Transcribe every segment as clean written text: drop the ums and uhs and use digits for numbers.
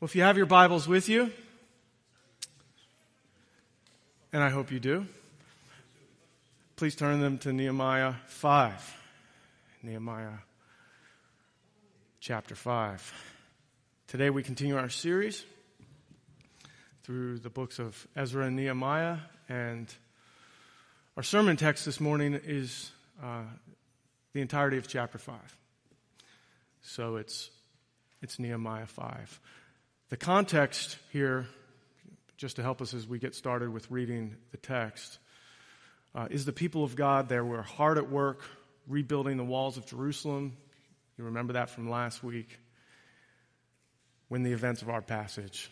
Well, if you have your Bibles with you, and I hope you do, please turn them to Nehemiah 5. Nehemiah chapter 5. Today we continue our series through the books of Ezra and Nehemiah, and our sermon text this morning is the entirety of chapter 5. So it's Nehemiah 5. The context here, just to help us as we get started with reading the text, is the people of God. They were hard at work rebuilding the walls of Jerusalem. You remember that from last week, when the events of our passage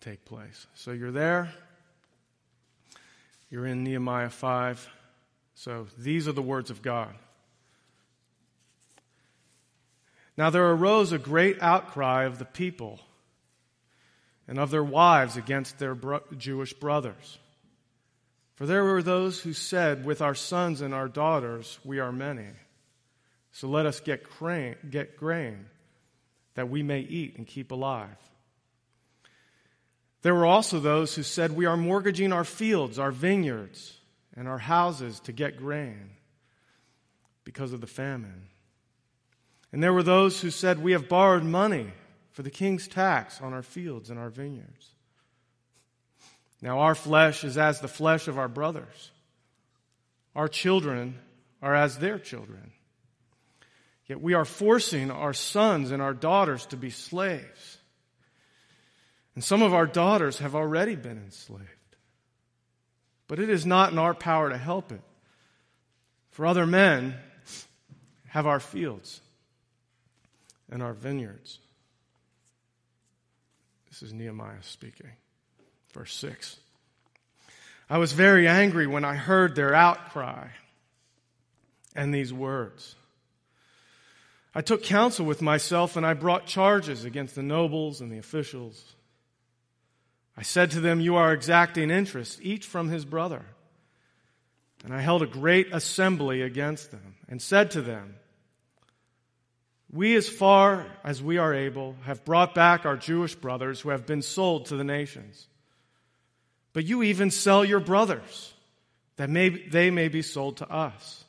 take place. So you're there. You're in Nehemiah 5. So these are the words of God. Now there arose a great outcry of the people and of their wives against their Jewish brothers. For there were those who said, with our sons and our daughters we are many, so let us get grain that we may eat and keep alive. There were also those who said, we are mortgaging our fields, our vineyards, and our houses to get grain because of the famine. And there were those who said, we have borrowed money for the king's tax on our fields and our vineyards. Now our flesh is as the flesh of our brothers. Our children are as their children. Yet we are forcing our sons and our daughters to be slaves. And some of our daughters have already been enslaved. But it is not in our power to help it. For other men have our fields and our vineyards. This is Nehemiah speaking. Verse 6. I was very angry when I heard their outcry and these words. I took counsel with myself and I brought charges against the nobles and the officials. I said to them, you are exacting interest, each from his brother. And I held a great assembly against them and said to them, we, as far as we are able, have brought back our Jewish brothers who have been sold to the nations. But you even sell your brothers, that they may be sold to us.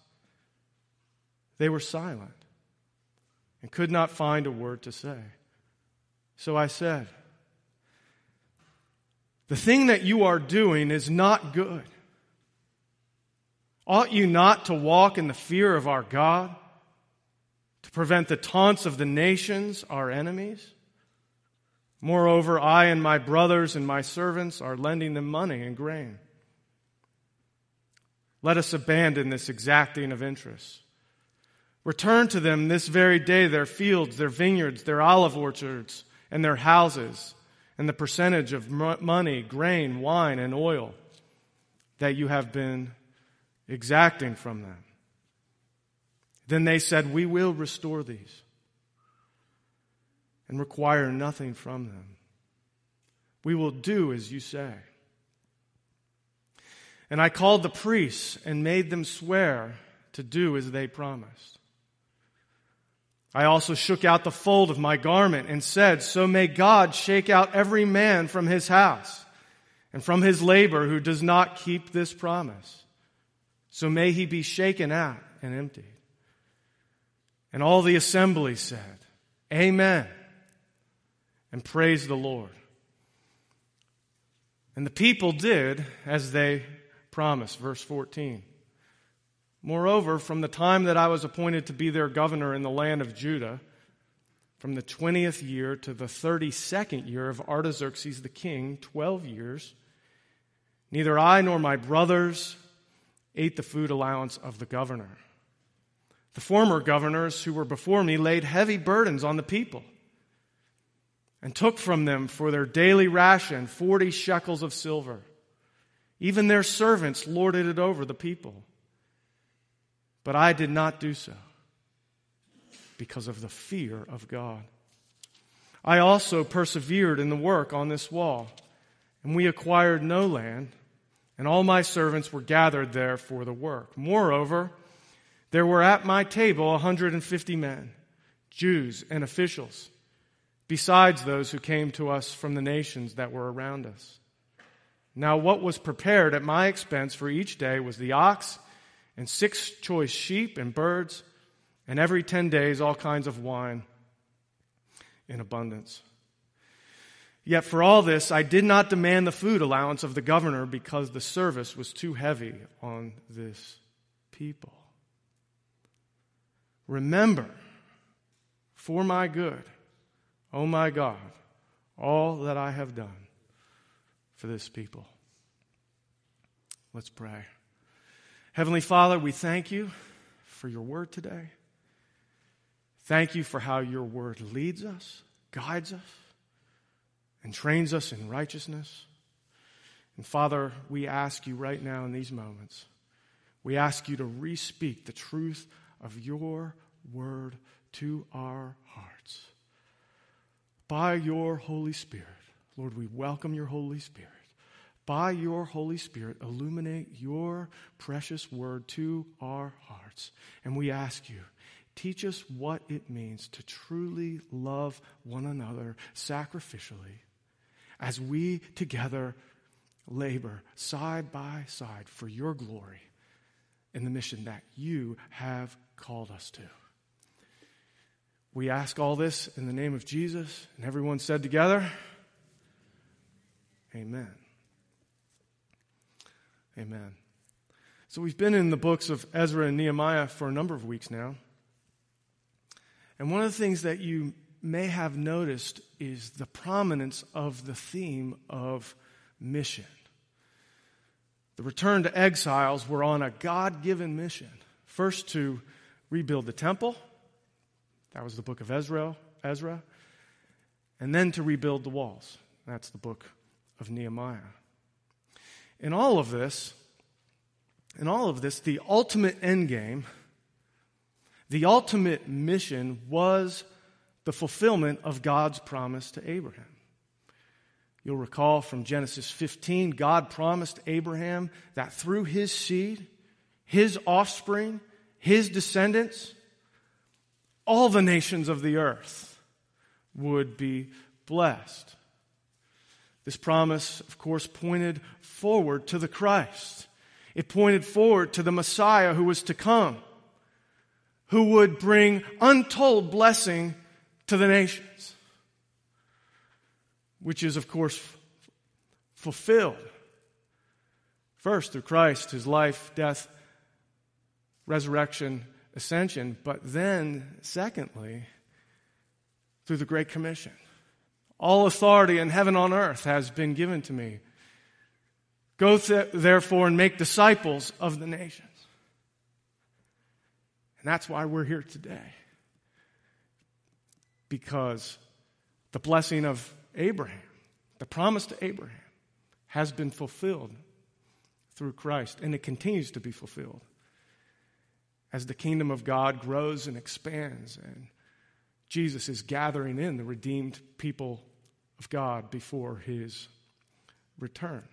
They were silent and could not find a word to say. So I said, the thing that you are doing is not good. Ought you not to walk in the fear of our God? To prevent the taunts of the nations, our enemies. Moreover, I and my brothers and my servants are lending them money and grain. Let us abandon this exacting of interest. Return to them this very day their fields, their vineyards, their olive orchards, and their houses, and the percentage of money, grain, wine, and oil that you have been exacting from them. Then they said, we will restore these and require nothing from them. We will do as you say. And I called the priests and made them swear to do as they promised. I also shook out the fold of my garment and said, so may God shake out every man from his house and from his labor who does not keep this promise. So may he be shaken out and emptied. And all the assembly said, amen, and praised the Lord. And the people did as they promised. Verse 14. Moreover, from the time that I was appointed to be their governor in the land of Judah, from the 20th year to the 32nd year of Artaxerxes the king, 12 years, neither I nor my brothers ate the food allowance of the governor. The former governors who were before me laid heavy burdens on the people and took from them for their daily ration 40 shekels of silver. Even their servants lorded it over the people. But I did not do so because of the fear of God. I also persevered in the work on this wall, and we acquired no land, and all my servants were gathered there for the work. Moreover, there were at my table 150 men, Jews and officials, besides those who came to us from the nations that were around us. Now what was prepared at my expense for each day was the ox and 6 choice sheep and birds, and every 10 days all kinds of wine in abundance. Yet for all this, I did not demand the food allowance of the governor because the service was too heavy on this people. Remember, for my good, O my God, all that I have done for this people. Let's pray. Heavenly Father, we thank you for your word today. Thank you for how your word leads us, guides us, and trains us in righteousness. And Father, we ask you right now in these moments, we ask you to re-speak the truth of your word to our hearts. By your Holy Spirit, Lord, we welcome your Holy Spirit. By your Holy Spirit, illuminate your precious word to our hearts. And we ask you, teach us what it means to truly love one another sacrificially as we together labor side by side for your glory in the mission that you have called us to. We ask all this in the name of Jesus, and everyone said together, amen. Amen. So we've been in the books of Ezra and Nehemiah for a number of weeks now. And one of the things that you may have noticed is the prominence of the theme of mission. The returned exiles were on a God-given mission. First, to rebuild the temple. That was the book of Ezra. And then to rebuild the walls. That's the book of Nehemiah. In all of this, the ultimate end game, the ultimate mission was the fulfillment of God's promise to Abraham. You'll recall from Genesis 15, God promised Abraham that through his seed, his offspring, his descendants, all the nations of the earth would be blessed. This promise, of course, pointed forward to the Christ. It pointed forward to the Messiah who was to come, who would bring untold blessing to the nations, which is, of course, fulfilled first through Christ, his life, death, resurrection, ascension, but then, secondly, through the Great Commission. All authority in heaven and on earth has been given to me. Go, therefore, and make disciples of the nations. And that's why we're here today. Because the blessing of Abraham, the promise to Abraham, has been fulfilled through Christ. And it continues to be fulfilled as the kingdom of God grows and expands, and Jesus is gathering in the redeemed people of God before his return.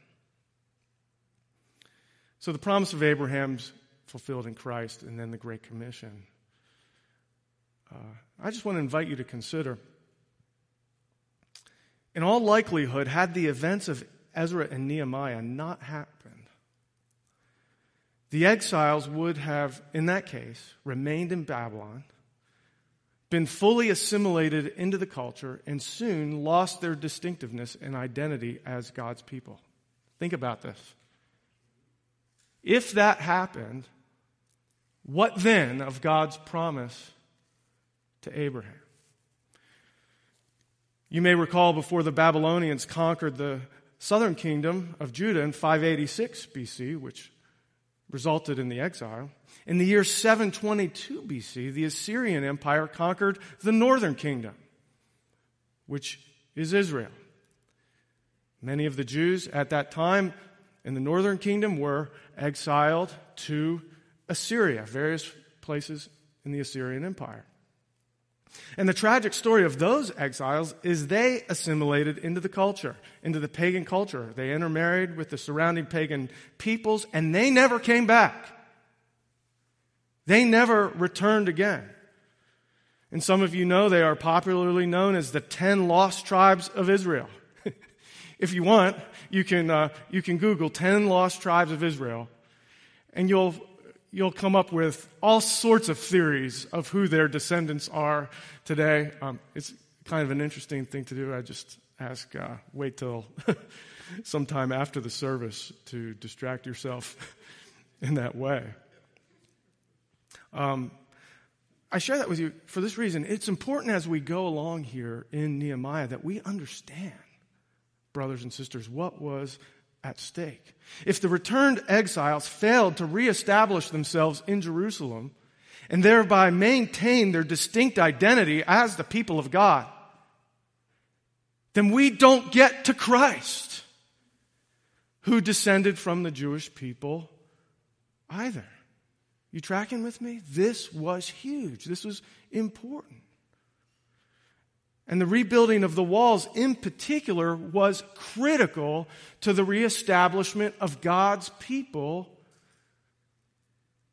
So the promise of Abraham's fulfilled in Christ, and then the Great Commission. I just want to invite you to consider, in all likelihood, had the events of Ezra and Nehemiah not happened, the exiles would have, in that case, remained in Babylon, been fully assimilated into the culture, and soon lost their distinctiveness and identity as God's people. Think about this. If that happened, what then of God's promise to Abraham? You may recall before the Babylonians conquered the southern kingdom of Judah in 586 BC, which resulted in the exile. In the year 722 BC, the Assyrian Empire conquered the northern kingdom, which is Israel. Many of the Jews at that time in the northern kingdom were exiled to Assyria, various places in the Assyrian Empire. And the tragic story of those exiles is they assimilated into the culture, into the pagan culture. They intermarried with the surrounding pagan peoples, and they never came back. They never returned again. And some of you know they are popularly known as the 10 lost tribes of Israel. If you want, you can Google 10 lost tribes of Israel, and you'll come up with all sorts of theories of who their descendants are today. It's kind of an interesting thing to do. I just ask, wait till sometime after the service to distract yourself in that way. I share that with you for this reason. It's important as we go along here in Nehemiah that we understand, brothers and sisters, what was at stake. If the returned exiles failed to reestablish themselves in Jerusalem and thereby maintain their distinct identity as the people of God, then we don't get to Christ, who descended from the Jewish people either. You tracking with me? This was huge. This was important. And the rebuilding of the walls in particular was critical to the reestablishment of God's people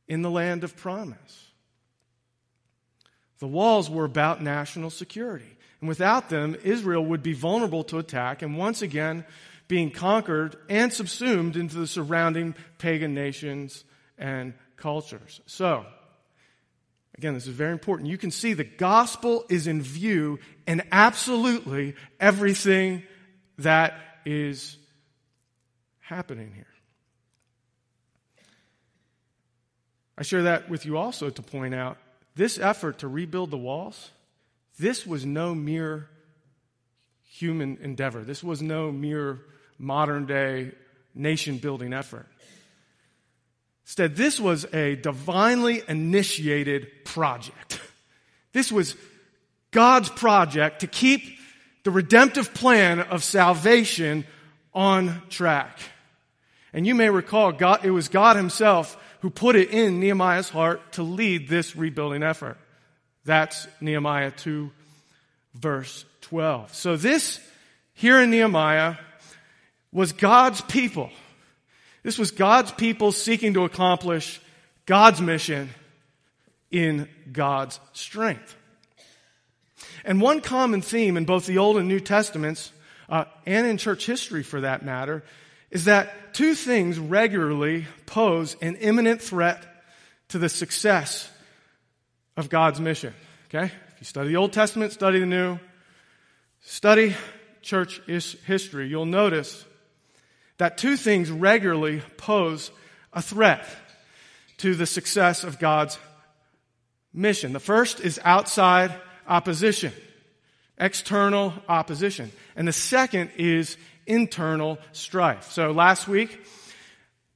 in the land of promise. The walls were about national security. And without them, Israel would be vulnerable to attack and once again being conquered and subsumed into the surrounding pagan nations and cultures. So, again, this is very important. You can see the gospel is in view in absolutely everything that is happening here. I share that with you also to point out this effort to rebuild the walls, this was no mere human endeavor. This was no mere modern-day nation-building effort. Instead, this was a divinely initiated project. This was God's project to keep the redemptive plan of salvation on track. And you may recall, it was God himself who put it in Nehemiah's heart to lead this rebuilding effort. That's Nehemiah 2, verse 12. So this, here in Nehemiah, was God's people. This was God's people seeking to accomplish God's mission in God's strength. And one common theme in both the Old and New Testaments, and in church history for that matter, is that two things regularly pose an imminent threat to the success of God's mission. Okay? If you study the Old Testament, study the New, study church history, you'll notice that two things regularly pose a threat to the success of God's mission. The first is outside opposition, external opposition. And the second is internal strife. So last week,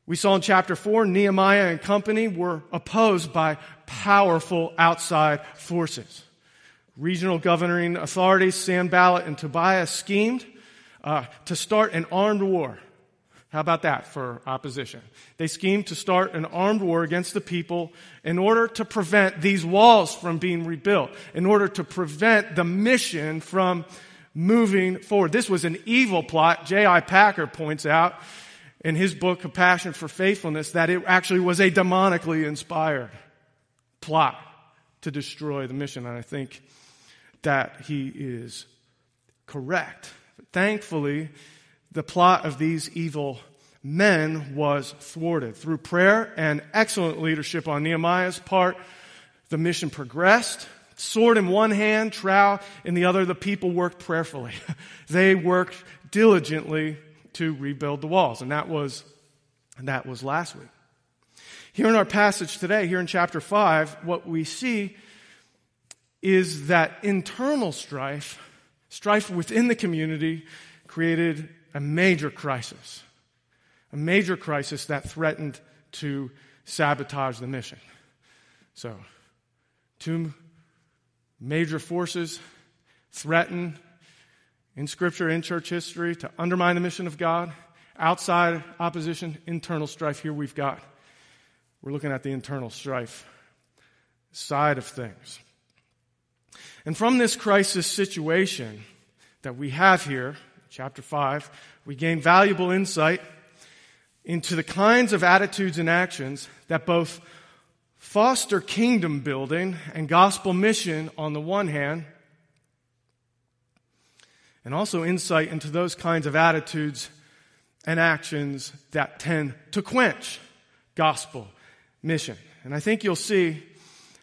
we saw in chapter 4, Nehemiah and company were opposed by powerful outside forces. Regional governing authorities, Sanballat and Tobias, schemed to start an armed war. How about that for opposition? They schemed to start an armed war against the people in order to prevent these walls from being rebuilt, in order to prevent the mission from moving forward. This was an evil plot. J.I. Packer points out in his book, A Passion for Faithfulness, that it actually was a demonically inspired plot to destroy the mission. And I think that he is correct. But thankfully, the plot of these evil men was thwarted. Through prayer and excellent leadership on Nehemiah's part, the mission progressed. Sword in one hand, trowel in the other, the people worked prayerfully. They worked diligently to rebuild the walls. And that was last week. Here in our passage today, here in chapter 5, what we see is that internal strife within the community, created a major crisis that threatened to sabotage the mission. So, two major forces threaten in Scripture, in church history, to undermine the mission of God. Outside opposition, internal strife. Here we're looking at the internal strife side of things. And from this crisis situation that we have here, Chapter 5, we gain valuable insight into the kinds of attitudes and actions that both foster kingdom building and gospel mission on the one hand, and also insight into those kinds of attitudes and actions that tend to quench gospel mission. And I think you'll see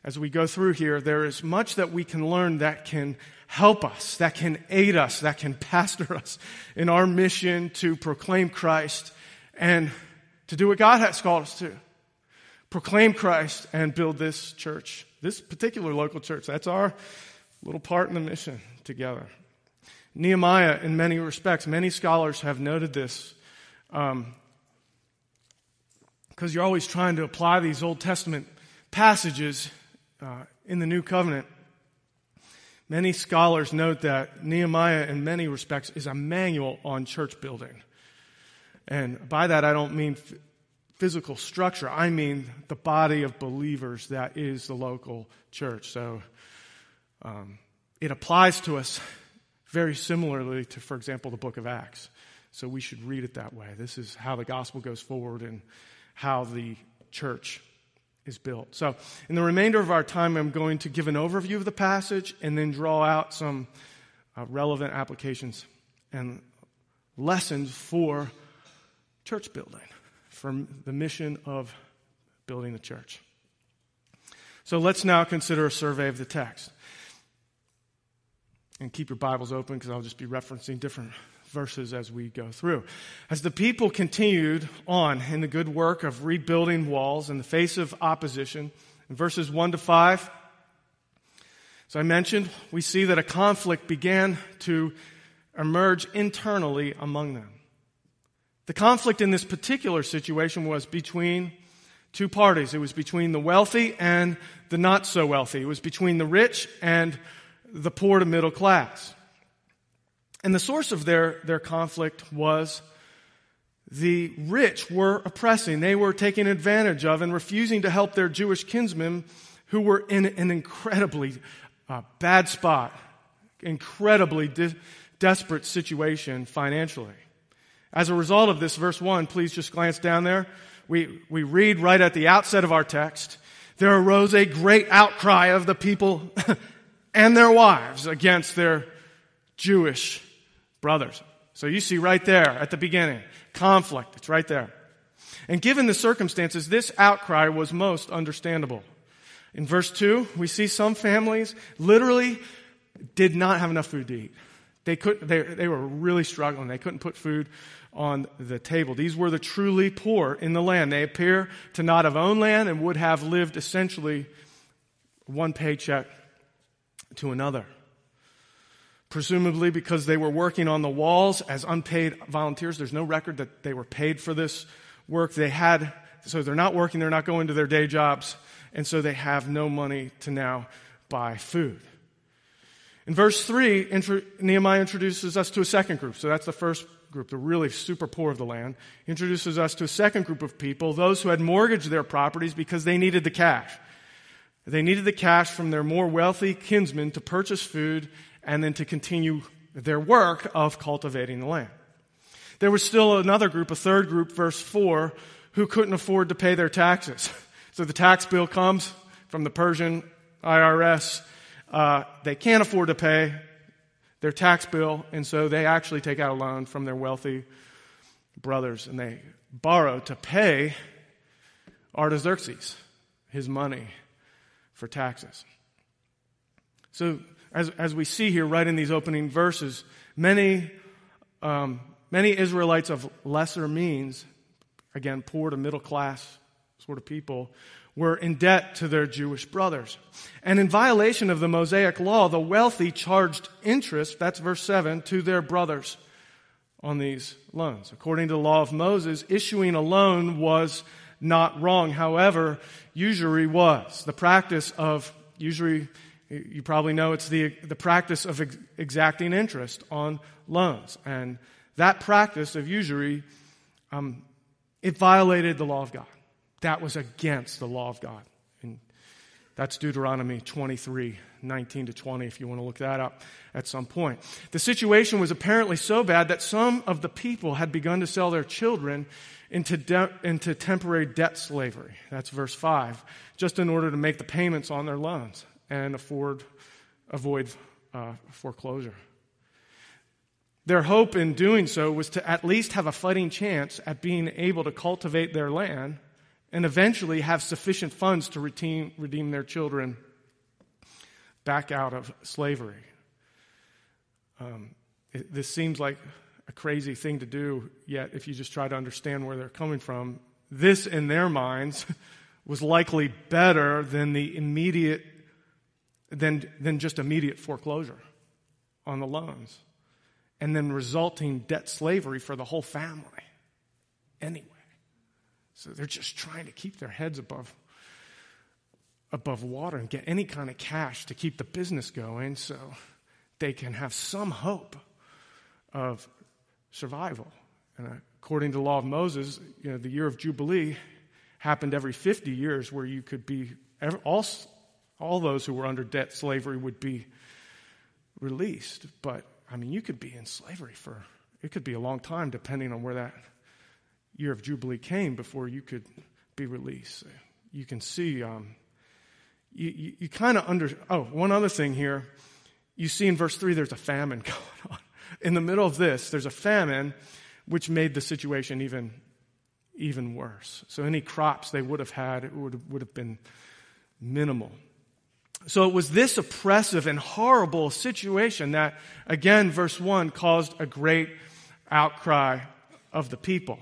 as we go through here, there is much that we can learn that can help us, that can aid us, that can pastor us in our mission to proclaim Christ and to do what God has called us to. Proclaim Christ and build this church, this particular local church. That's our little part in the mission together. Nehemiah, in many respects, many scholars have noted this, because you're always trying to apply these Old Testament passages in the New Covenant. Many scholars note that Nehemiah, in many respects, is a manual on church building. And by that, I don't mean physical structure. I mean the body of believers that is the local church. So it applies to us very similarly to, for example, the book of Acts. So we should read it that way. This is how the gospel goes forward and how the church is built. So in the remainder of our time, I'm going to give an overview of the passage and then draw out some relevant applications and lessons for church building, from the mission of building the church. So let's now consider a survey of the text. And keep your Bibles open because I'll just be referencing different verses as we go through. As the people continued on in the good work of rebuilding walls in the face of opposition, in verses 1 to 5, as I mentioned, we see that a conflict began to emerge internally among them. The conflict in this particular situation was between two parties. It was between the wealthy and the not so wealthy. It was between the rich and the poor to middle class. And the source of their conflict was the rich were oppressing. They were taking advantage of and refusing to help their Jewish kinsmen who were in an incredibly bad spot, incredibly desperate situation financially. As a result of this, verse 1, please just glance down there. We read right at the outset of our text, there arose a great outcry of the people and their wives against their Jewish brothers. So you see right there at the beginning, conflict, it's right there. And given the circumstances, this outcry was most understandable. In verse 2, we see some families literally did not have enough food to eat. They were really struggling. They couldn't put food on the table. These were the truly poor in the land. They appear to not have owned land and would have lived essentially one paycheck to another, presumably because they were working on the walls as unpaid volunteers. There's no record that they were paid for this work. So they're not working. They're not going to their day jobs, and so they have no money to now buy food. In verse 3, Nehemiah introduces us to a second group. So that's the first group, the really super poor of the land. He introduces us to a second group of people, those who had mortgaged their properties because they needed the cash. They needed the cash from their more wealthy kinsmen to purchase food and then to continue their work of cultivating the land. There was still another group, a third group, verse 4, who couldn't afford to pay their taxes. So the tax bill comes from the Persian IRS. They can't afford to pay their tax bill, and so they actually take out a loan from their wealthy brothers, and they borrow to pay Artaxerxes his money for taxes. So as we see here right in these opening verses, many Israelites of lesser means, again, poor to middle class sort of people, were in debt to their Jewish brothers. And in violation of the Mosaic law, the wealthy charged interest, that's verse 7, to their brothers on these loans. According to the law of Moses, issuing a loan was not wrong. However, usury was. The practice of usury, you probably know, it's the practice of exacting interest on loans. And that practice of usury, it violated the law of God. That was against the law of God. And That's Deuteronomy 23, 19 to 20, if you want to look that up at some point. The situation was apparently so bad that some of the people had begun to sell their children into temporary debt slavery. That's verse 5, just in order to make the payments on their loans and avoid foreclosure. Their hope in doing so was to at least have a fighting chance at being able to cultivate their land and eventually have sufficient funds to redeem their children back out of slavery. This seems like a crazy thing to do, yet if you just try to understand where they're coming from, this in their minds was likely better than the immediate foreclosure on the loans, and then resulting debt slavery for the whole family anyway. So they're just trying to keep their heads above water and get any kind of cash to keep the business going so they can have some hope of survival. And according to the law of Moses, the year of Jubilee happened every 50 years where you could be, all those who were under debt slavery would be released. But, you could be in slavery it could be a long time depending on where that year of Jubilee came before you could be released. You can see, you kind of one other thing here. You see in verse 3, there's a famine going on. In the middle of this, there's a famine, which made the situation even worse. So any crops they would have had, it would have been minimal. So it was this oppressive and horrible situation that, again, verse 1 caused a great outcry of the people.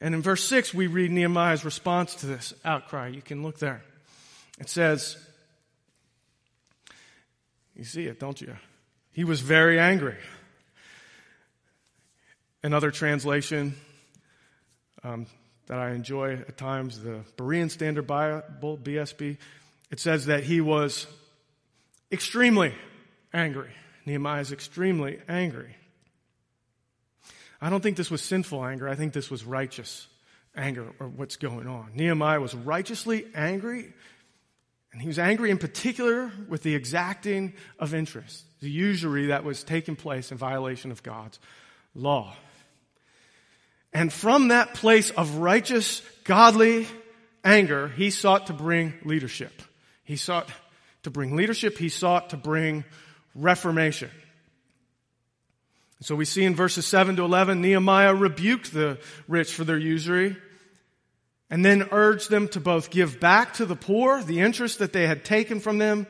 And in verse 6, we read Nehemiah's response to this outcry. You can look there. It says, you see it, don't you? He was very angry. Another translation that I enjoy at times, the Berean Standard Bible, BSB, it says that he was extremely angry. Nehemiah is extremely angry. I don't think this was sinful anger. I think this was righteous anger, or what's going on. Nehemiah was righteously angry, and he was angry in particular with the exacting of interest, the usury that was taking place in violation of God's law. And from that place of righteous, godly anger, he sought to bring leadership. He sought to bring leadership. He sought to bring reformation. So we see in verses 7 to 11, Nehemiah rebuked the rich for their usury and then urged them to both give back to the poor the interest that they had taken from them,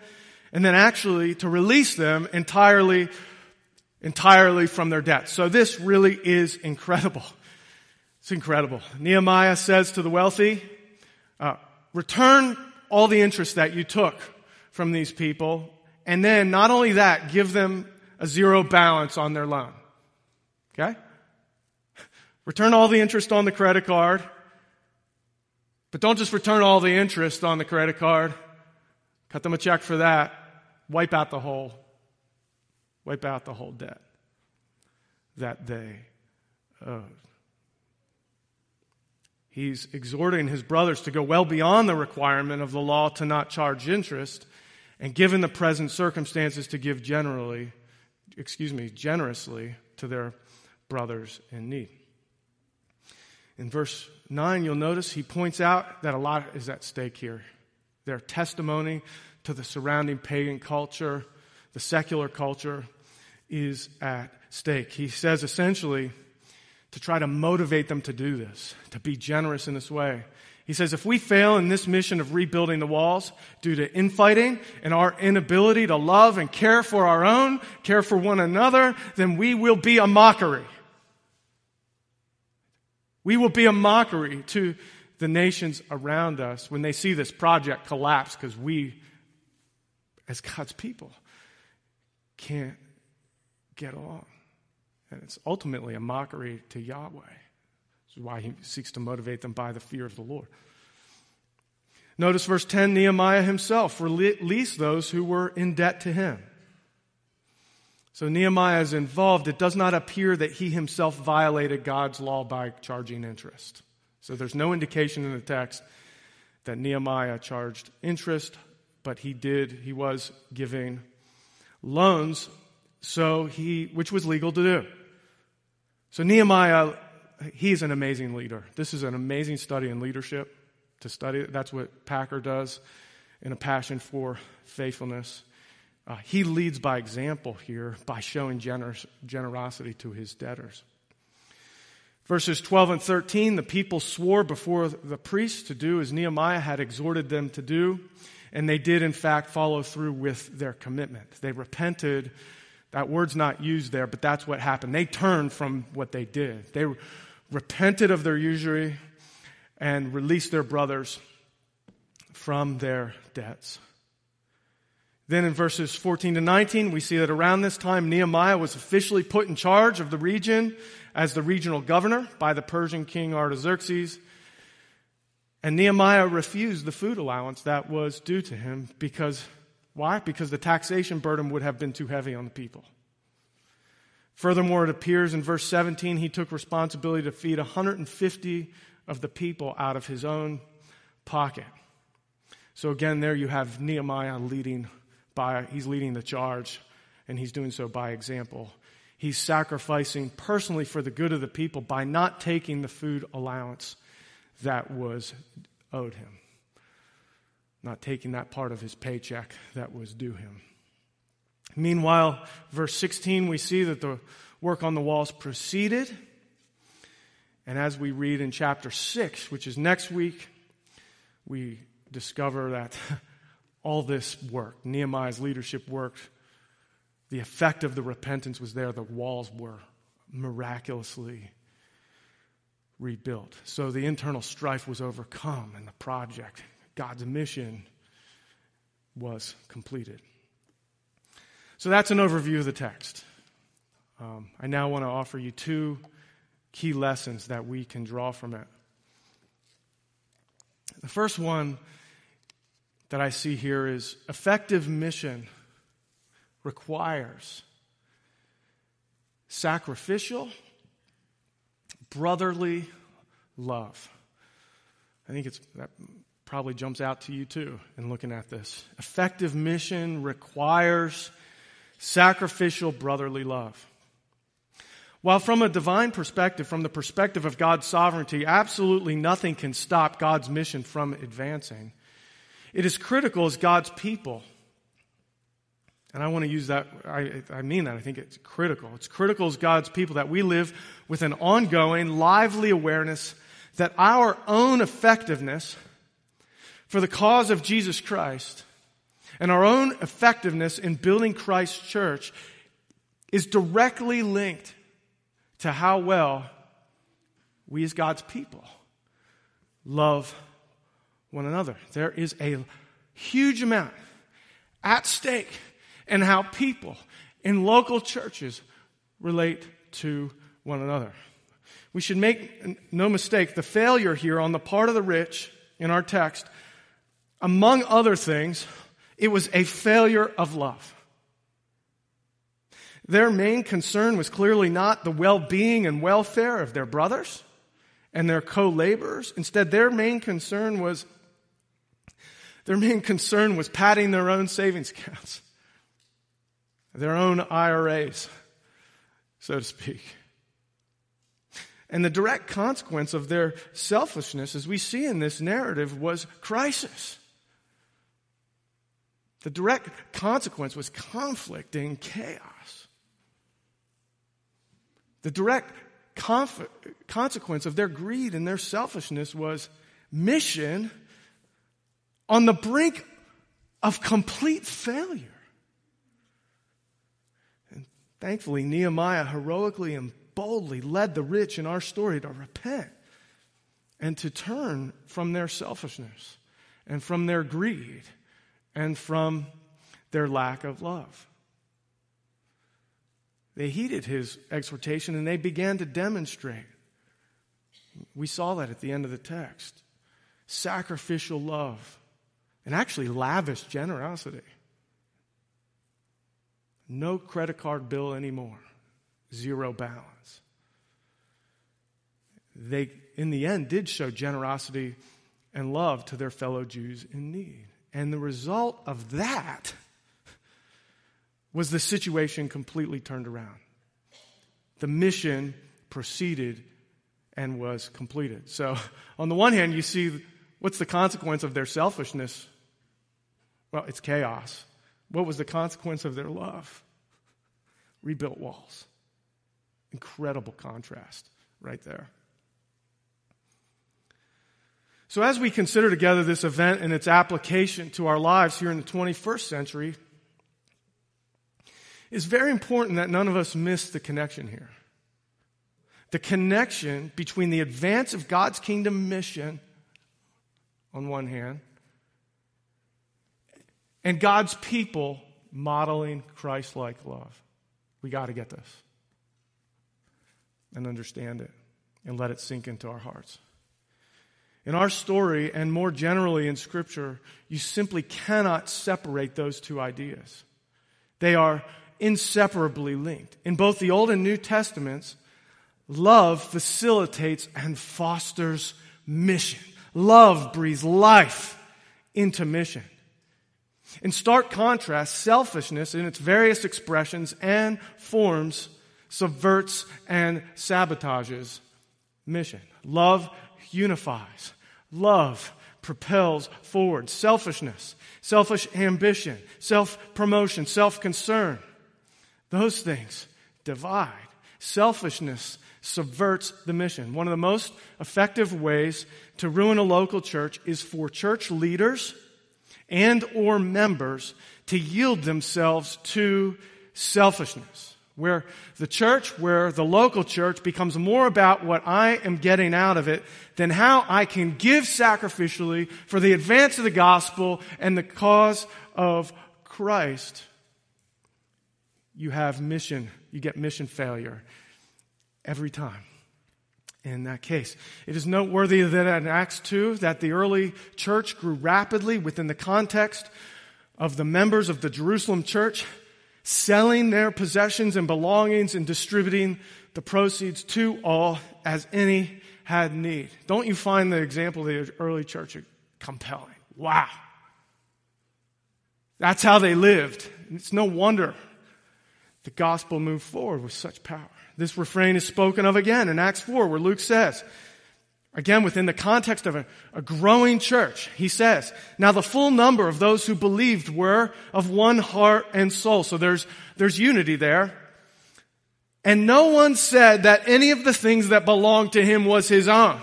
and then actually to release them entirely from their debt. So this really is incredible. It's incredible. Nehemiah says to the wealthy, return all the interest that you took from these people, and then not only that, give them a zero balance on their loan. Okay? Return all the interest on the credit card. But don't just return all the interest on the credit card. Cut them a check for that. Wipe out the whole debt that they owed. He's exhorting his brothers to go well beyond the requirement of the law to not charge interest, and given the present circumstances to give generously to their brothers in need. In verse 9, you'll notice he points out that a lot is at stake here. Their testimony to the surrounding pagan culture, the secular culture, is at stake. He says essentially to try to motivate them to do this, to be generous in this way. He says, if we fail in this mission of rebuilding the walls due to infighting and our inability to love and care for our own, care for one another, then we will be a mockery. We will be a mockery to the nations around us when they see this project collapse because we, as God's people, can't get along. And it's ultimately a mockery to Yahweh. This is why he seeks to motivate them by the fear of the Lord. Notice verse 10, Nehemiah himself released those who were in debt to him. So Nehemiah is involved. It does not appear that he himself violated God's law by charging interest. So there's no indication in the text that Nehemiah charged interest, but he was giving loans, which was legal to do. So Nehemiah, he's an amazing leader. This is an amazing study in leadership to study. That's what Packer does in A Passion for Faithfulness. He leads by example here by showing generosity to his debtors. Verses 12 and 13, the people swore before the priests to do as Nehemiah had exhorted them to do, and they did, in fact, follow through with their commitment. They repented. That word's not used there, but that's what happened. They turned from what they did. They repented of their usury and released their brothers from their debts. Then in verses 14 to 19, we see that around this time, Nehemiah was officially put in charge of the region as the regional governor by the Persian king Artaxerxes. And Nehemiah refused the food allowance that was due to him because, why? Because the taxation burden would have been too heavy on the people. Furthermore, it appears in verse 17, he took responsibility to feed 150 of the people out of his own pocket. So again, there you have Nehemiah he's leading the charge, and he's doing so by example. He's sacrificing personally for the good of the people by not taking the food allowance that was owed him, not taking that part of his paycheck that was due him. Meanwhile, verse 16, we see that the work on the walls proceeded. And as we read in chapter 6, which is next week, we discover that all this work, Nehemiah's leadership worked, the effect of the repentance was there. The walls were miraculously rebuilt. So the internal strife was overcome and the project, God's mission, was completed. So that's an overview of the text. I now want to offer you two key lessons that we can draw from it. The first one that I see here is effective mission requires sacrificial, brotherly love. I think that probably jumps out to you too in looking at this. Effective mission requires sacrificial, brotherly love. While from a divine perspective, from the perspective of God's sovereignty, absolutely nothing can stop God's mission from advancing, it is critical as God's people, and I want to use that, I mean that, I think it's critical. It's critical as God's people that we live with an ongoing, lively awareness that our own effectiveness for the cause of Jesus Christ and our own effectiveness in building Christ's church is directly linked to how well we as God's people love one another. There is a huge amount at stake and how people in local churches relate to one another. We should make no mistake, the failure here on the part of the rich in our text, among other things, it was a failure of love. Their main concern was clearly not the well-being and welfare of their brothers and their co-laborers. Instead, their main concern was padding their own savings accounts, their own IRAs, so to speak. And the direct consequence of their selfishness, as we see in this narrative, was crisis. The direct consequence was conflict and chaos. The direct consequence of their greed and their selfishness was mission on the brink of complete failure. Thankfully, Nehemiah heroically and boldly led the rich in our story to repent and to turn from their selfishness and from their greed and from their lack of love. They heeded his exhortation and they began to demonstrate. We saw that at the end of the text. Sacrificial love and actually lavish generosity. No credit card bill anymore. Zero balance. They, in the end, did show generosity and love to their fellow Jews in need. And the result of that was the situation completely turned around. The mission proceeded and was completed. So on the one hand, you see, what's the consequence of their selfishness? Well, it's chaos. What was the consequence of their love? Rebuilt walls. Incredible contrast right there. So as we consider together this event and its application to our lives here in the 21st century, it's very important that none of us miss the connection here. The connection between the advance of God's kingdom mission on one hand and God's people modeling Christ-like love. We got to get this and understand it and let it sink into our hearts. In our story, and more generally in Scripture, you simply cannot separate those two ideas. They are inseparably linked. In both the Old and New Testaments, love facilitates and fosters mission. Love breathes life into mission. In stark contrast, selfishness in its various expressions and forms subverts and sabotages mission. Love unifies. Love propels forward. Selfishness, selfish ambition, self-promotion, self-concern. Those things divide. Selfishness subverts the mission. One of the most effective ways to ruin a local church is for church leaders and or members to yield themselves to selfishness. Where the local church becomes more about what I am getting out of it than how I can give sacrificially for the advance of the gospel and the cause of Christ, you have mission. You get mission failure every time in that case. It is noteworthy that in Acts 2 that the early church grew rapidly within the context of the members of the Jerusalem church selling their possessions and belongings and distributing the proceeds to all as any had need. Don't you find the example of the early church compelling? Wow. That's how they lived. It's no wonder the gospel moved forward with such power. This refrain is spoken of again in Acts 4, where Luke says, again, within the context of a growing church, he says, now the full number of those who believed were of one heart and soul. So there's unity there. And no one said that any of the things that belonged to him was his own.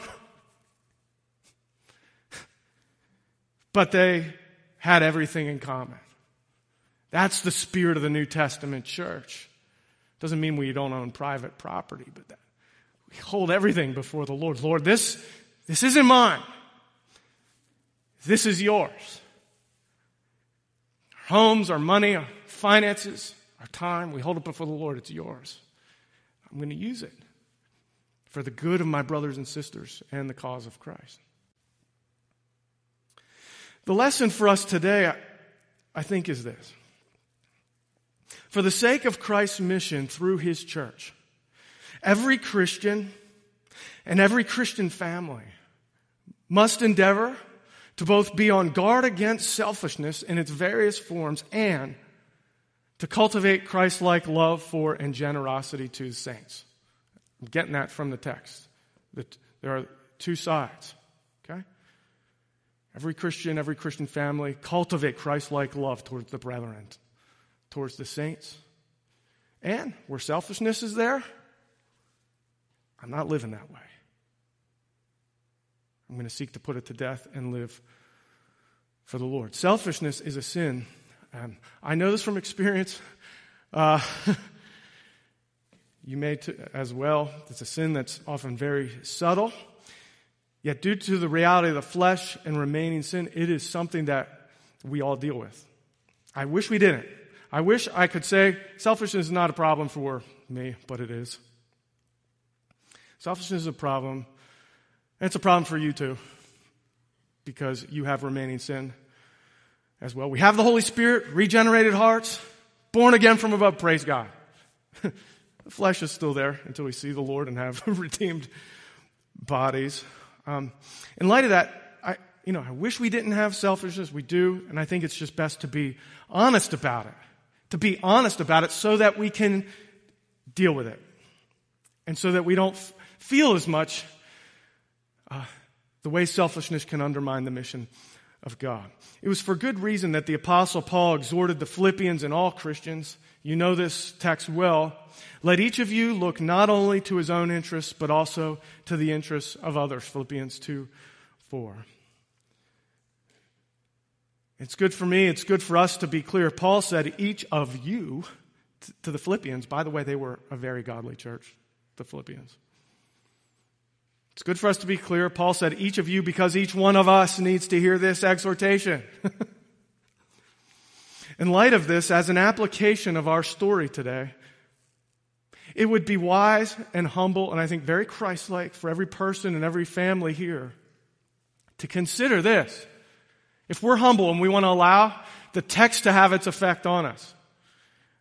But they had everything in common. That's the spirit of the New Testament church. Doesn't mean we don't own private property, but that we hold everything before the Lord. Lord, this isn't mine. This is yours. Our homes, our money, our finances, our time, we hold it before the Lord. It's yours. I'm going to use it for the good of my brothers and sisters and the cause of Christ. The lesson for us today, I think, is this. For the sake of Christ's mission through his church, every Christian and every Christian family must endeavor to both be on guard against selfishness in its various forms and to cultivate Christ-like love for and generosity to the saints. I'm getting that from the text. There are two sides, okay? Every Christian family cultivate Christ-like love towards the brethren, towards the saints. And where selfishness is there, I'm not living that way. I'm going to seek to put it to death and live for the Lord. Selfishness is a sin. I know this from experience. You may as well. It's a sin that's often very subtle. Yet due to the reality of the flesh and remaining sin, it is something that we all deal with. I wish we didn't. I wish I could say selfishness is not a problem for me, but it is. Selfishness is a problem, and it's a problem for you too, because you have remaining sin as well. We have the Holy Spirit, regenerated hearts, born again from above, praise God. The flesh is still there until we see the Lord and have redeemed bodies. In light of that, you know, I wish we didn't have selfishness. We do, and I think it's just best to be honest about it. To be honest about it so that we can deal with it. And so that we don't feel as much the way selfishness can undermine the mission of God. It was for good reason that the Apostle Paul exhorted the Philippians and all Christians. You know this text well. Let each of you look not only to his own interests, but also to the interests of others. Philippians 2:4. It's good for me, it's good for us to be clear. Paul said, each of you, to the Philippians. By the way, they were a very godly church, the Philippians. It's good for us to be clear. Paul said, each of you, because each one of us needs to hear this exhortation. In light of this, as an application of our story today, it would be wise and humble, and I think very Christ-like for every person and every family here to consider this. If we're humble and we want to allow the text to have its effect on us,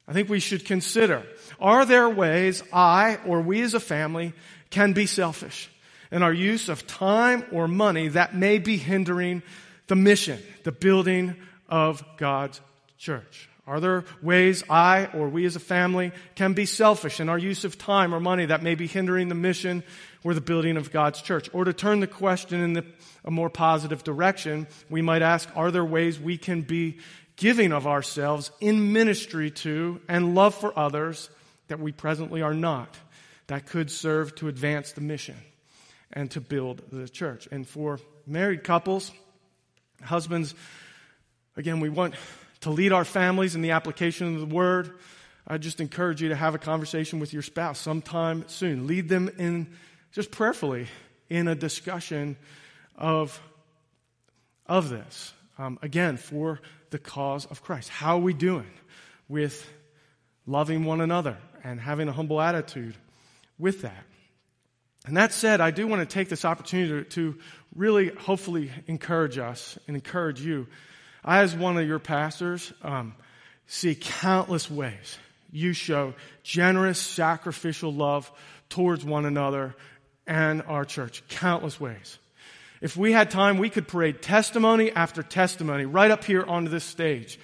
I think we should consider, are there ways I or we as a family can be selfish in our use of time or money that may be hindering the mission, the building of God's church? Are there ways I or we as a family can be selfish in our use of time or money that may be hindering the mission or the building of God's church? Or to turn the question in a more positive direction, we might ask, are there ways we can be giving of ourselves in ministry to and love for others that we presently are not, that could serve to advance the mission and to build the church? And for married couples, husbands, again, we want to lead our families in the application of the word. I just encourage you to have a conversation with your spouse sometime soon. Lead them in, just prayerfully, in a discussion of this. Again, for the cause of Christ. How are we doing with loving one another and having a humble attitude with that? And that said, I do want to take this opportunity to really hopefully encourage us and encourage you. I, as one of your pastors, see countless ways you show generous, sacrificial love towards one another and our church. Countless ways. If we had time, we could parade testimony after testimony right up here onto this stage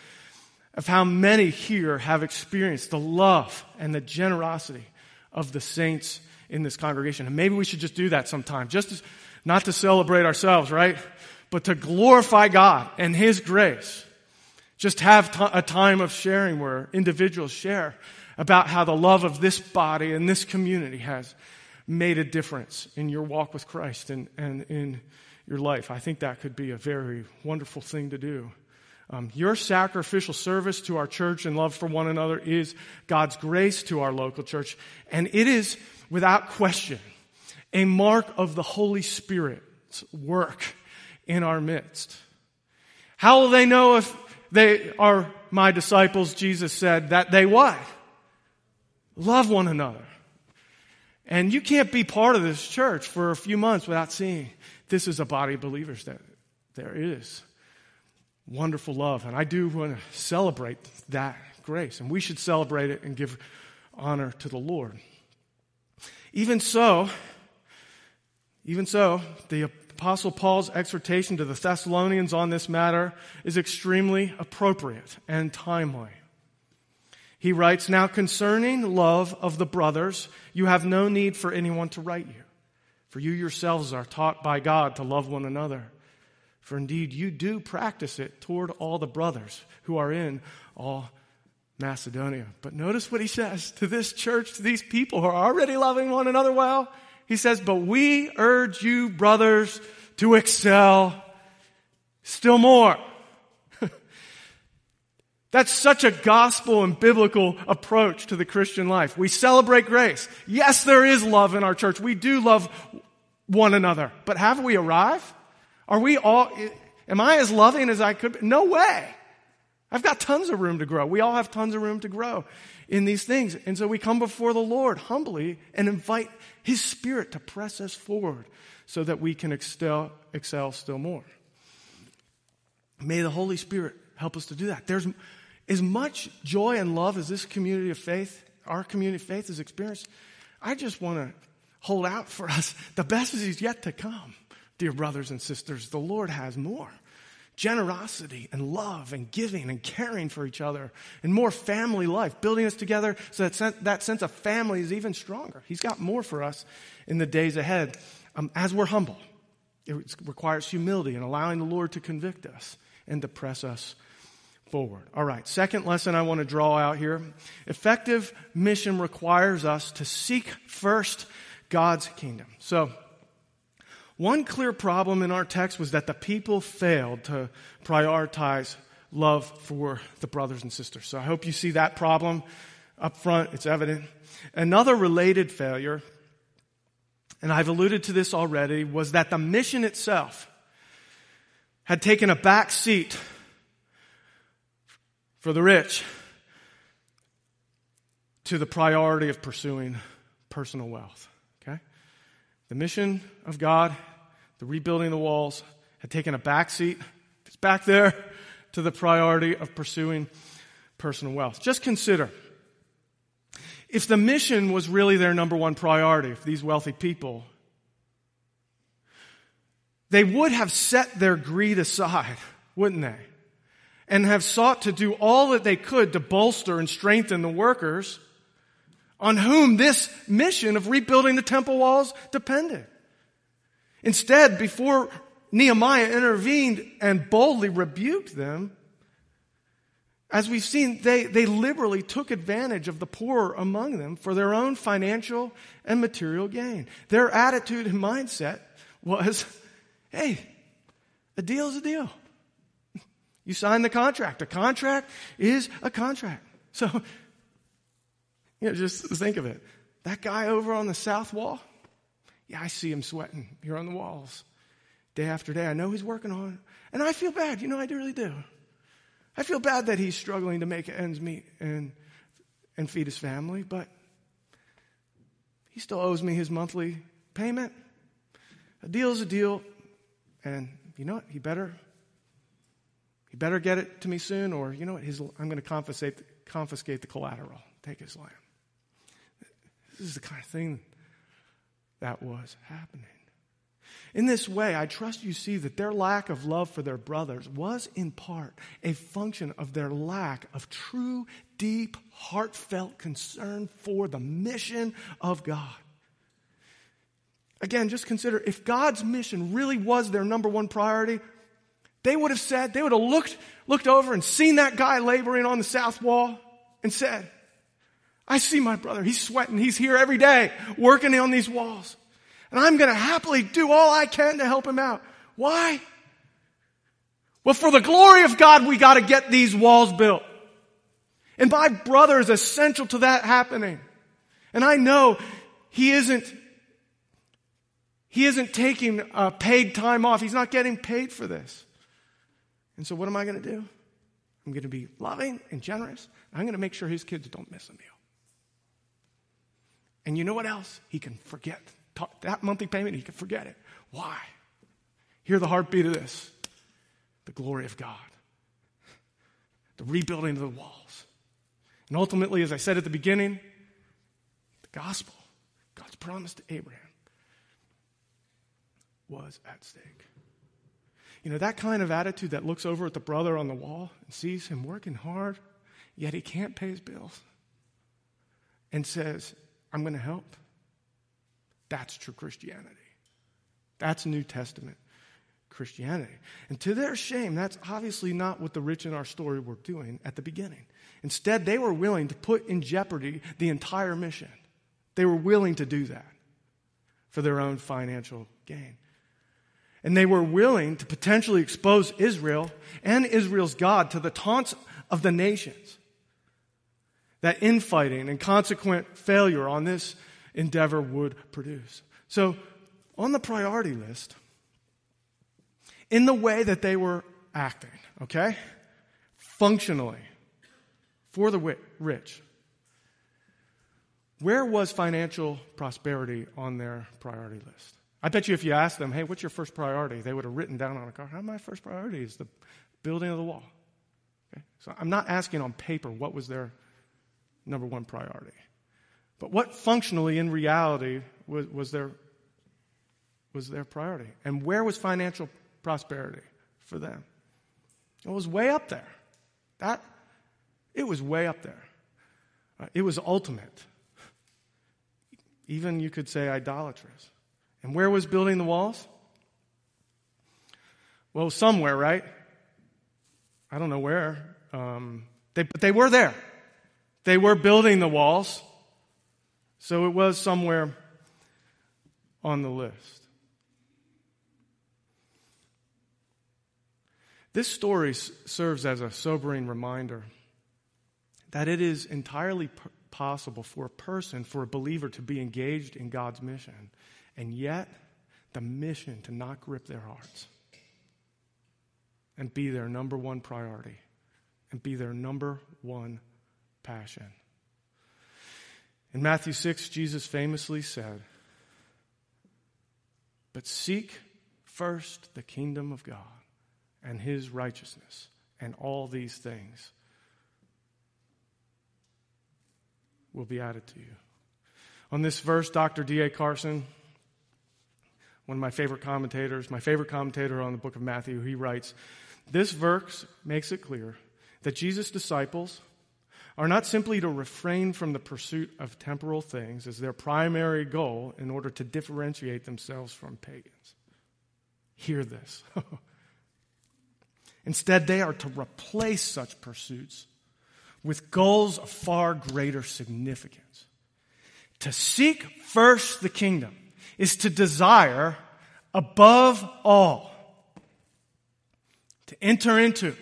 of how many here have experienced the love and the generosity of the saints in this congregation. And maybe we should just do that sometime, just as, not to celebrate ourselves, right? But to glorify God and His grace. Just have a time of sharing where individuals share about how the love of this body and this community has made a difference in your walk with Christ and in your life. I think that could be a very wonderful thing to do. Your sacrificial service to our church and love for one another is God's grace to our local church. And it is, without question, a mark of the Holy Spirit's work in our midst. How will they know if they are my disciples, Jesus said, that they what? Love one another. And you can't be part of this church for a few months without seeing this is a body of believers that there is wonderful love. And I do want to celebrate that grace. And we should celebrate it and give honor to the Lord. Even so, the Apostle Paul's exhortation to the Thessalonians on this matter is extremely appropriate and timely. He writes, now concerning love of the brothers, you have no need for anyone to write you, for you yourselves are taught by God to love one another. For indeed you do practice it toward all the brothers who are in all Macedonia. But notice what he says to this church, to these people who are already loving one another well. He says, but we urge you, brothers, to excel still more. That's such a gospel and biblical approach to the Christian life. We celebrate grace. Yes, there is love in our church. We do love one another. But have we arrived? Are we all, am I as loving as I could be? No way. I've got tons of room to grow. We all have tons of room to grow in these things. And so we come before the Lord humbly and invite His Spirit to press us forward so that we can excel still more. May the Holy Spirit help us to do that. There's as much joy and love as this community of faith, our community of faith, has experienced. I just want to hold out for us the best is yet to come Dear brothers and sisters, the Lord has more. Generosity and love and giving and caring for each other and more family life, building us together so that sense of family is even stronger. He's got more for us in the days ahead. As we're humble, it requires humility and allowing the Lord to convict us and to press us forward. All right, second lesson I want to draw out here. Effective mission requires us to seek first God's kingdom. So, one clear problem in our text was that the people failed to prioritize love for the brothers and sisters. So I hope you see that problem up front. It's evident. Another related failure, and I've alluded to this already, was that the mission itself had taken a back seat for the rich to the priority of pursuing personal wealth. Okay? The mission of God, the rebuilding the walls, had taken a backseat. It's back there to the priority of pursuing personal wealth. Just consider, if the mission was really their number one priority, if these wealthy people, they would have set their greed aside, wouldn't they? And have sought to do all that they could to bolster and strengthen the workers on whom this mission of rebuilding the temple walls depended. Instead, before Nehemiah intervened and boldly rebuked them, as we've seen, they liberally took advantage of the poor among them for their own financial and material gain. Their attitude and mindset was, hey, a deal is a deal. You sign the contract. A contract is a contract. So, just think of it. That guy over on the south wall, I see him sweating here on the walls day after day. I know he's working on it. And I feel bad. I really do. I feel bad that he's struggling to make ends meet and feed his family, but he still owes me his monthly payment. A deal is a deal. And you know what? He better get it to me soon, or you know what? I'm going to confiscate the collateral. Take his land. This is the kind of thing that was happening. In this way, I trust you see that their lack of love for their brothers was in part a function of their lack of true, deep, heartfelt concern for the mission of God. Again, just consider, if God's mission really was their number one priority, they would have looked over and seen that guy laboring on the south wall and said, I see my brother. He's sweating. He's here every day working on these walls. And I'm going to happily do all I can to help him out. Why? Well, for the glory of God, we got to get these walls built. And my brother is essential to that happening. And I know he isn't taking paid time off. He's not getting paid for this. And so what am I going to do? I'm going to be loving and generous. I'm going to make sure his kids don't miss a meal. And you know what else? He can forget. That monthly payment, he can forget it. Why? Hear the heartbeat of this. The glory of God. The rebuilding of the walls. And ultimately, as I said at the beginning, the gospel, God's promise to Abraham, was at stake. That kind of attitude that looks over at the brother on the wall and sees him working hard, yet he can't pay his bills, and says, I'm going to help. That's true Christianity. That's New Testament Christianity. And to their shame, that's obviously not what the rich in our story were doing at the beginning. Instead, they were willing to put in jeopardy the entire mission. They were willing to do that for their own financial gain. And they were willing to potentially expose Israel and Israel's God to the taunts of the nations. That infighting and consequent failure on this endeavor would produce. So, on the priority list, in the way that they were acting, okay, functionally, for the rich, where was financial prosperity on their priority list? I bet you if you asked them, hey, what's your first priority? They would have written down on a card, my first priority is the building of the wall. Okay? So I'm not asking on paper what was their number one priority. But what functionally in reality was their was their priority. And where was financial prosperity for them? It was way up there. It was way up there. It was ultimate. Even you could say idolatrous. And where was building the walls? Well, somewhere, right? I don't know where. But they were there. They were building the walls. So it was somewhere on the list. This story serves as a sobering reminder that it is entirely possible for a person, for a believer, to be engaged in God's mission, and yet the mission to not grip their hearts and be their number one priority and be their number one passion. In Matthew 6, Jesus famously said, "But seek first the kingdom of God and his righteousness, and all these things will be added to you." On this verse, Dr. D.A. Carson, one of my favorite commentators, my favorite commentator on the book of Matthew, he writes, "This verse makes it clear that Jesus' disciples are not simply to refrain from the pursuit of temporal things as their primary goal in order to differentiate themselves from pagans." Hear this. Instead, they are to replace such pursuits with goals of far greater significance. To seek first the kingdom is to desire above all, to enter into,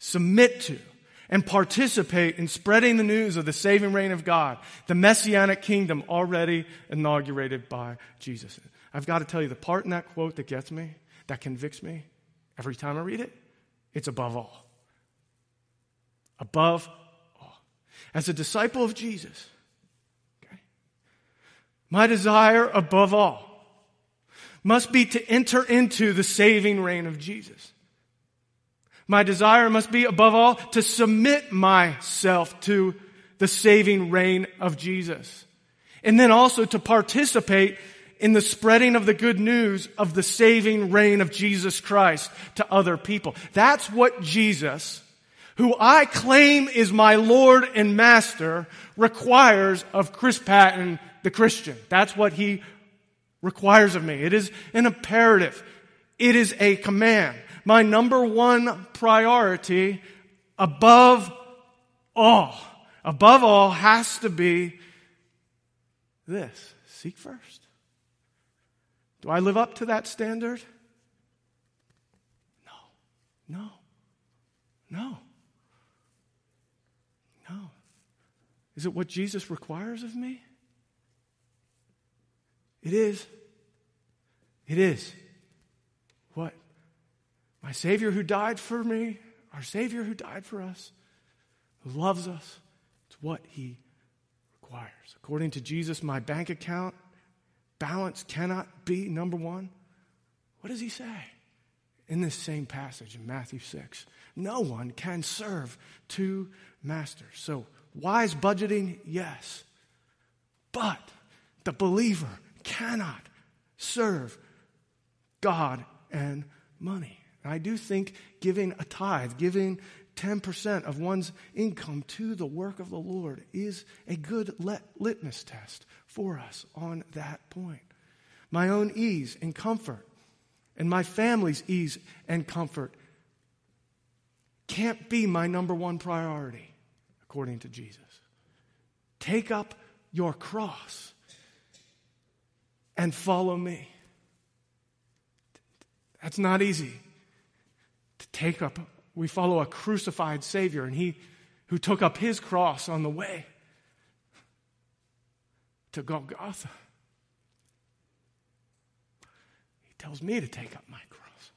submit to, and participate in spreading the news of the saving reign of God, the messianic kingdom already inaugurated by Jesus. I've got to tell you, the part in that quote that gets me, that convicts me every time I read it, it's above all. Above all. As a disciple of Jesus, okay, my desire above all must be to enter into the saving reign of Jesus. My desire must be, above all, to submit myself to the saving reign of Jesus. And then also to participate in the spreading of the good news of the saving reign of Jesus Christ to other people. That's what Jesus, who I claim is my Lord and Master, requires of Chris Patton, the Christian. That's what he requires of me. It is an imperative. It is a command. My number one priority above all has to be this: seek first. Do I live up to that standard? No. Is it what Jesus requires of me? It is. What? My Savior who died for me, our Savior who died for us, who loves us, it's what he requires. According to Jesus, my bank account balance cannot be number one. What does he say in this same passage in Matthew 6? No one can serve two masters. So wise budgeting, yes. But the believer cannot serve God and money. And I do think giving a tithe, giving 10% of one's income to the work of the Lord is a good litmus test for us on that point. My own ease and comfort and my family's ease and comfort can't be my number one priority, according to Jesus. Take up your cross and follow me. That's not easy. We follow a crucified Savior, and he who took up his cross on the way to Golgotha. He tells me to take up my cross.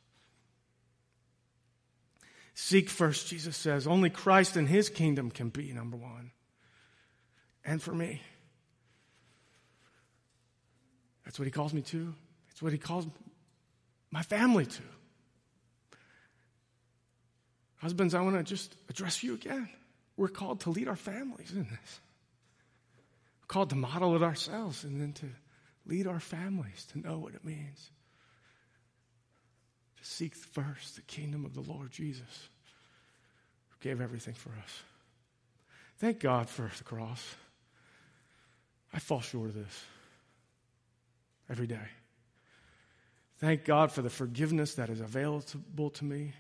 Seek first, Jesus says. Only Christ and his kingdom can be number one. And for me, that's what he calls me to. It's what he calls my family to. Husbands, I want to just address you again. We're called to lead our families in this. We're called to model it ourselves and then to Lead our families to know what it means to seek first the kingdom of the Lord Jesus, who gave everything for us. Thank God for the cross. I fall short of this every day. Thank God for the forgiveness that is available to me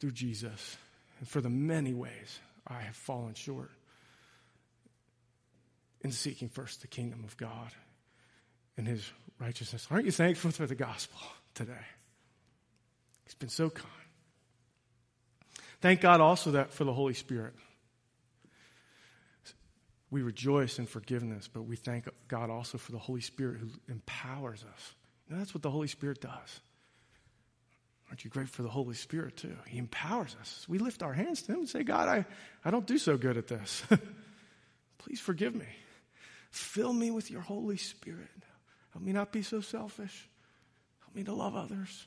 through Jesus, and for the many ways I have fallen short in seeking first the kingdom of God and his righteousness. Aren't you thankful for the gospel today? He's been so kind. Thank God also that for the Holy Spirit. We rejoice in forgiveness, but we thank God also for the Holy Spirit who empowers us. You know, that's what the Holy Spirit does. Aren't you grateful for the Holy Spirit too? He empowers us. We lift our hands to him and say, God, I don't do so good at this. Please forgive me. Fill me with your Holy Spirit. Help me not be so selfish. Help me to love others.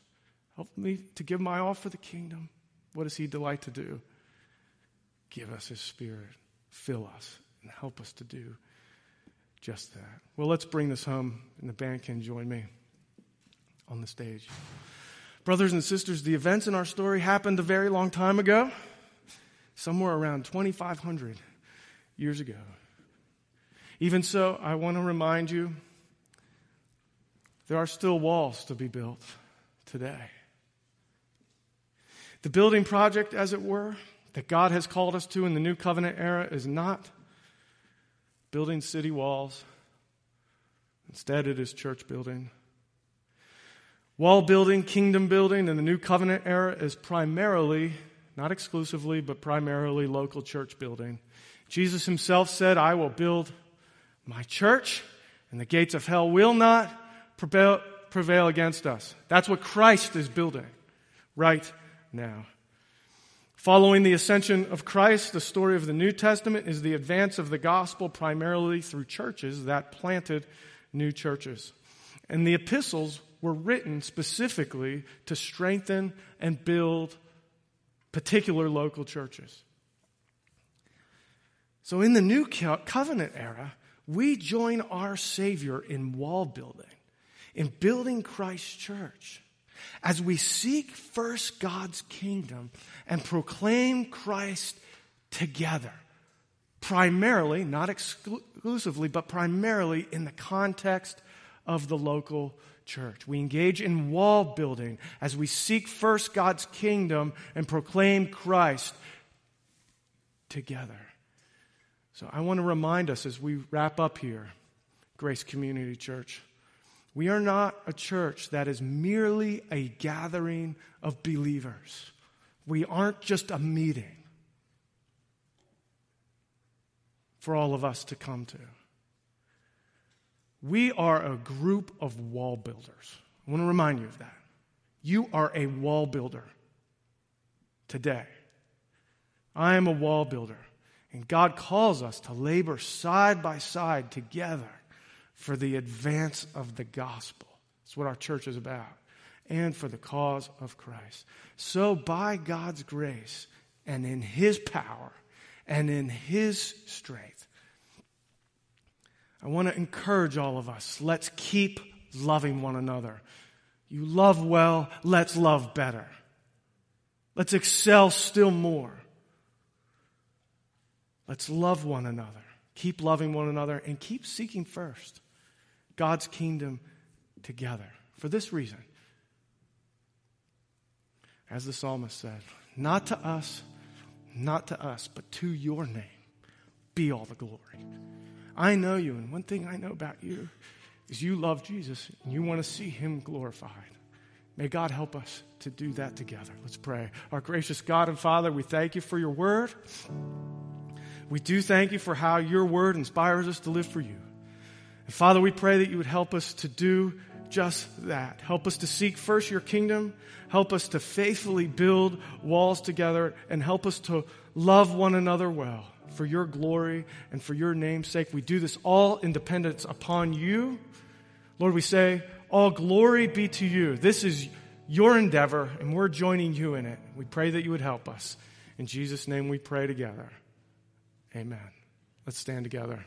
Help me to give my all for the kingdom. What does he delight to do? Give us his Spirit. Fill us and help us to do just that. Well, let's bring this home, and the band can join me on the stage. Brothers and sisters, the events in our story happened a very long time ago, somewhere around 2,500 years ago. Even so, I want to remind you, there are still walls to be built today. The building project, as it were, that God has called us to in the New Covenant era is not building city walls. Instead, it is church building. Wall building, kingdom building in the New Covenant era is primarily, not exclusively, but primarily local church building. Jesus himself said, I will build my church, and the gates of hell will not prevail against us. That's what Christ is building right now. Following the ascension of Christ, the story of the New Testament is the advance of the gospel primarily through churches that planted new churches. And the epistles were written specifically to strengthen and build particular local churches. So in the New Covenant era, we join our Savior in wall building, in building Christ's church, as we seek first God's kingdom and proclaim Christ together, primarily, not exclusively, but primarily in the context of the local church. We engage in wall building as we seek first God's kingdom and proclaim Christ together. So I want to remind us as we wrap up here, Grace Community Church, we are not a church that is merely a gathering of believers. We aren't just a meeting for all of us to come to. We are a group of wall builders. I want to remind you of that. You are a wall builder today. I am a wall builder. And God calls us to labor side by side together for the advance of the gospel. That's what our church is about. And for the cause of Christ. So by God's grace and in his power and in his strength, I want to encourage all of us. Let's keep loving one another. You love well, let's love better. Let's excel still more. Let's love one another. Keep loving one another and keep seeking first God's kingdom together. For this reason, as the psalmist said, not to us, but to your name be all the glory. I know you, and one thing I know about you is you love Jesus and you want to see him glorified. May God help us to do that together. Let's pray. Our gracious God and Father, we thank you for your word. We do thank you for how your word inspires us to live for you. And Father, we pray that you would help us to do just that. Help us to seek first your kingdom. Help us to faithfully build walls together, and help us to love one another well for your glory and for your name's sake. We do this all in dependence upon you. Lord, we say, all glory be to you. This is your endeavor, and we're joining you in it. We pray that you would help us. In Jesus' name we pray together. Amen. Let's stand together.